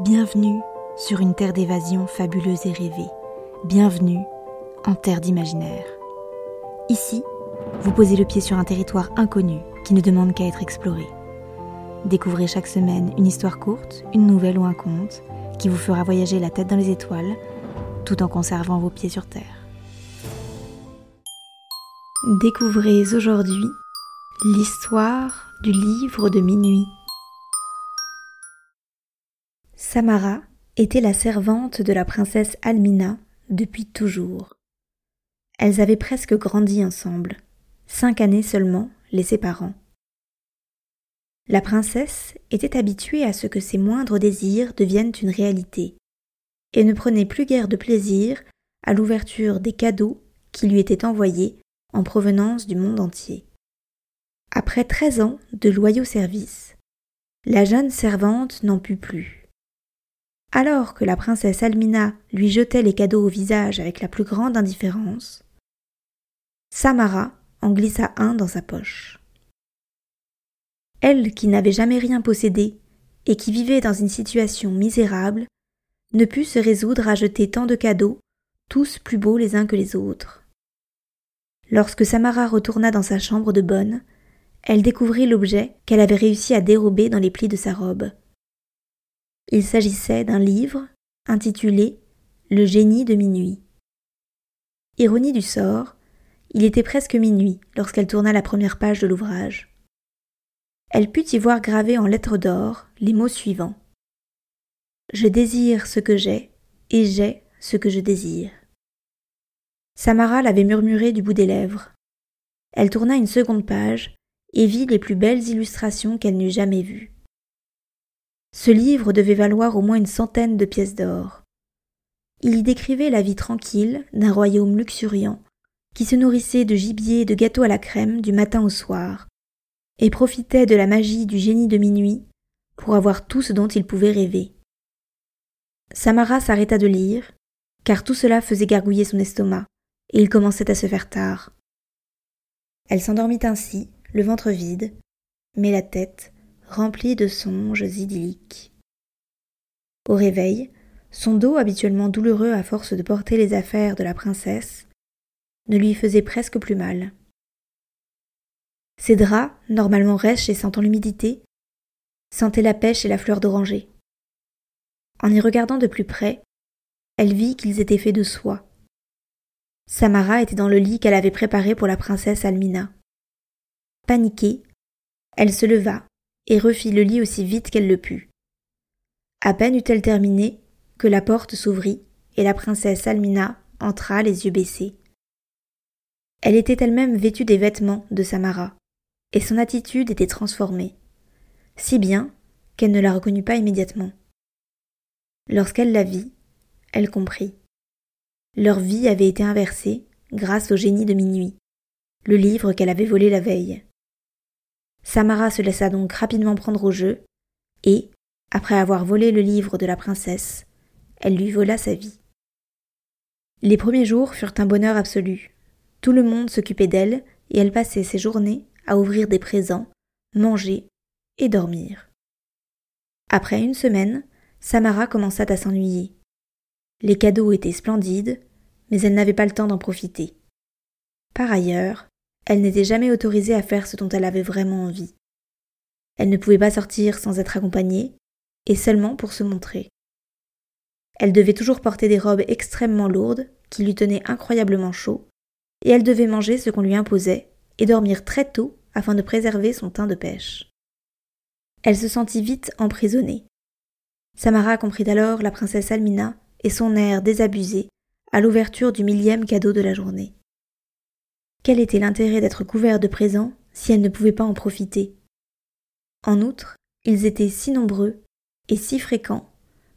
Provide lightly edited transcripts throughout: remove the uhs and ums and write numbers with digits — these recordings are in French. Bienvenue sur une terre d'évasion fabuleuse et rêvée. Bienvenue en terre d'imaginaire. Ici, vous posez le pied sur un territoire inconnu qui ne demande qu'à être exploré. Découvrez chaque semaine une histoire courte, une nouvelle ou un conte qui vous fera voyager la tête dans les étoiles tout en conservant vos pieds sur terre. Découvrez aujourd'hui l'histoire du livre de minuit. Samara était la servante de la princesse Almina depuis toujours. Elles avaient presque grandi ensemble, 5 années seulement les séparant. La princesse était habituée à ce que ses moindres désirs deviennent une réalité et ne prenait plus guère de plaisir à l'ouverture des cadeaux qui lui étaient envoyés en provenance du monde entier. Après 13 ans de loyaux services, la jeune servante n'en put plus. Alors que la princesse Almina lui jetait les cadeaux au visage avec la plus grande indifférence, Samara en glissa un dans sa poche. Elle, qui n'avait jamais rien possédé et qui vivait dans une situation misérable, ne put se résoudre à jeter tant de cadeaux, tous plus beaux les uns que les autres. Lorsque Samara retourna dans sa chambre de bonne, elle découvrit l'objet qu'elle avait réussi à dérober dans les plis de sa robe. Il s'agissait d'un livre intitulé « Le génie de minuit ». Ironie du sort, il était presque minuit lorsqu'elle tourna la première page de l'ouvrage. Elle put y voir gravés en lettres d'or les mots suivants. « Je désire ce que j'ai et j'ai ce que je désire ». Samara l'avait murmuré du bout des lèvres. Elle tourna une seconde page et vit les plus belles illustrations qu'elle n'eût jamais vues. Ce livre devait valoir au moins 100 de pièces d'or. Il y décrivait la vie tranquille d'un royaume luxuriant qui se nourrissait de gibier et de gâteaux à la crème du matin au soir et profitait de la magie du génie de minuit pour avoir tout ce dont il pouvait rêver. Samara s'arrêta de lire, car tout cela faisait gargouiller son estomac et il commençait à se faire tard. Elle s'endormit ainsi, le ventre vide, mais la tête remplie de songes idylliques. Au réveil, son dos, habituellement douloureux à force de porter les affaires de la princesse, ne lui faisait presque plus mal. Ses draps, normalement rêches et sentant l'humidité, sentaient la pêche et la fleur d'oranger. En y regardant de plus près, elle vit qu'ils étaient faits de soie. Samara était dans le lit qu'elle avait préparé pour la princesse Almina. Paniquée, elle se leva et refit le lit aussi vite qu'elle le put. À peine eut-elle terminé que la porte s'ouvrit et la princesse Almina entra les yeux baissés. Elle était elle-même vêtue des vêtements de Samara, et son attitude était transformée, si bien qu'elle ne la reconnut pas immédiatement. Lorsqu'elle la vit, elle comprit. Leur vie avait été inversée grâce au génie de minuit, le livre qu'elle avait volé la veille. Samara se laissa donc rapidement prendre au jeu et, après avoir volé le livre de la princesse, elle lui vola sa vie. Les premiers jours furent un bonheur absolu. Tout le monde s'occupait d'elle et elle passait ses journées à ouvrir des présents, manger et dormir. Après 1 semaine, Samara commença à s'ennuyer. Les cadeaux étaient splendides, mais elle n'avait pas le temps d'en profiter. Par ailleurs, elle n'était jamais autorisée à faire ce dont elle avait vraiment envie. Elle ne pouvait pas sortir sans être accompagnée, et seulement pour se montrer. Elle devait toujours porter des robes extrêmement lourdes, qui lui tenaient incroyablement chaud, et elle devait manger ce qu'on lui imposait, et dormir très tôt afin de préserver son teint de pêche. Elle se sentit vite emprisonnée. Samara comprit alors la princesse Almina et son air désabusé à l'ouverture du 1000e cadeau de la journée. Quel était l'intérêt d'être couvert de présents si elle ne pouvait pas en profiter? En outre, ils étaient si nombreux et si fréquents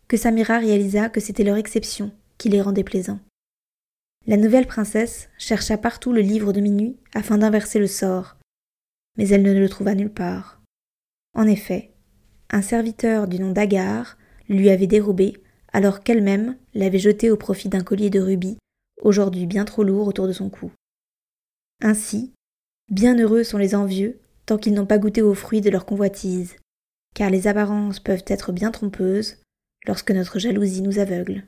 que Samara réalisa que c'était leur exception qui les rendait plaisants. La nouvelle princesse chercha partout le livre de minuit afin d'inverser le sort, mais elle ne le trouva nulle part. En effet, un serviteur du nom d'Agar lui avait dérobé alors qu'elle-même l'avait jeté au profit d'un collier de rubis, aujourd'hui bien trop lourd autour de son cou. Ainsi, bien heureux sont les envieux tant qu'ils n'ont pas goûté aux fruits de leur convoitise, car les apparences peuvent être bien trompeuses lorsque notre jalousie nous aveugle.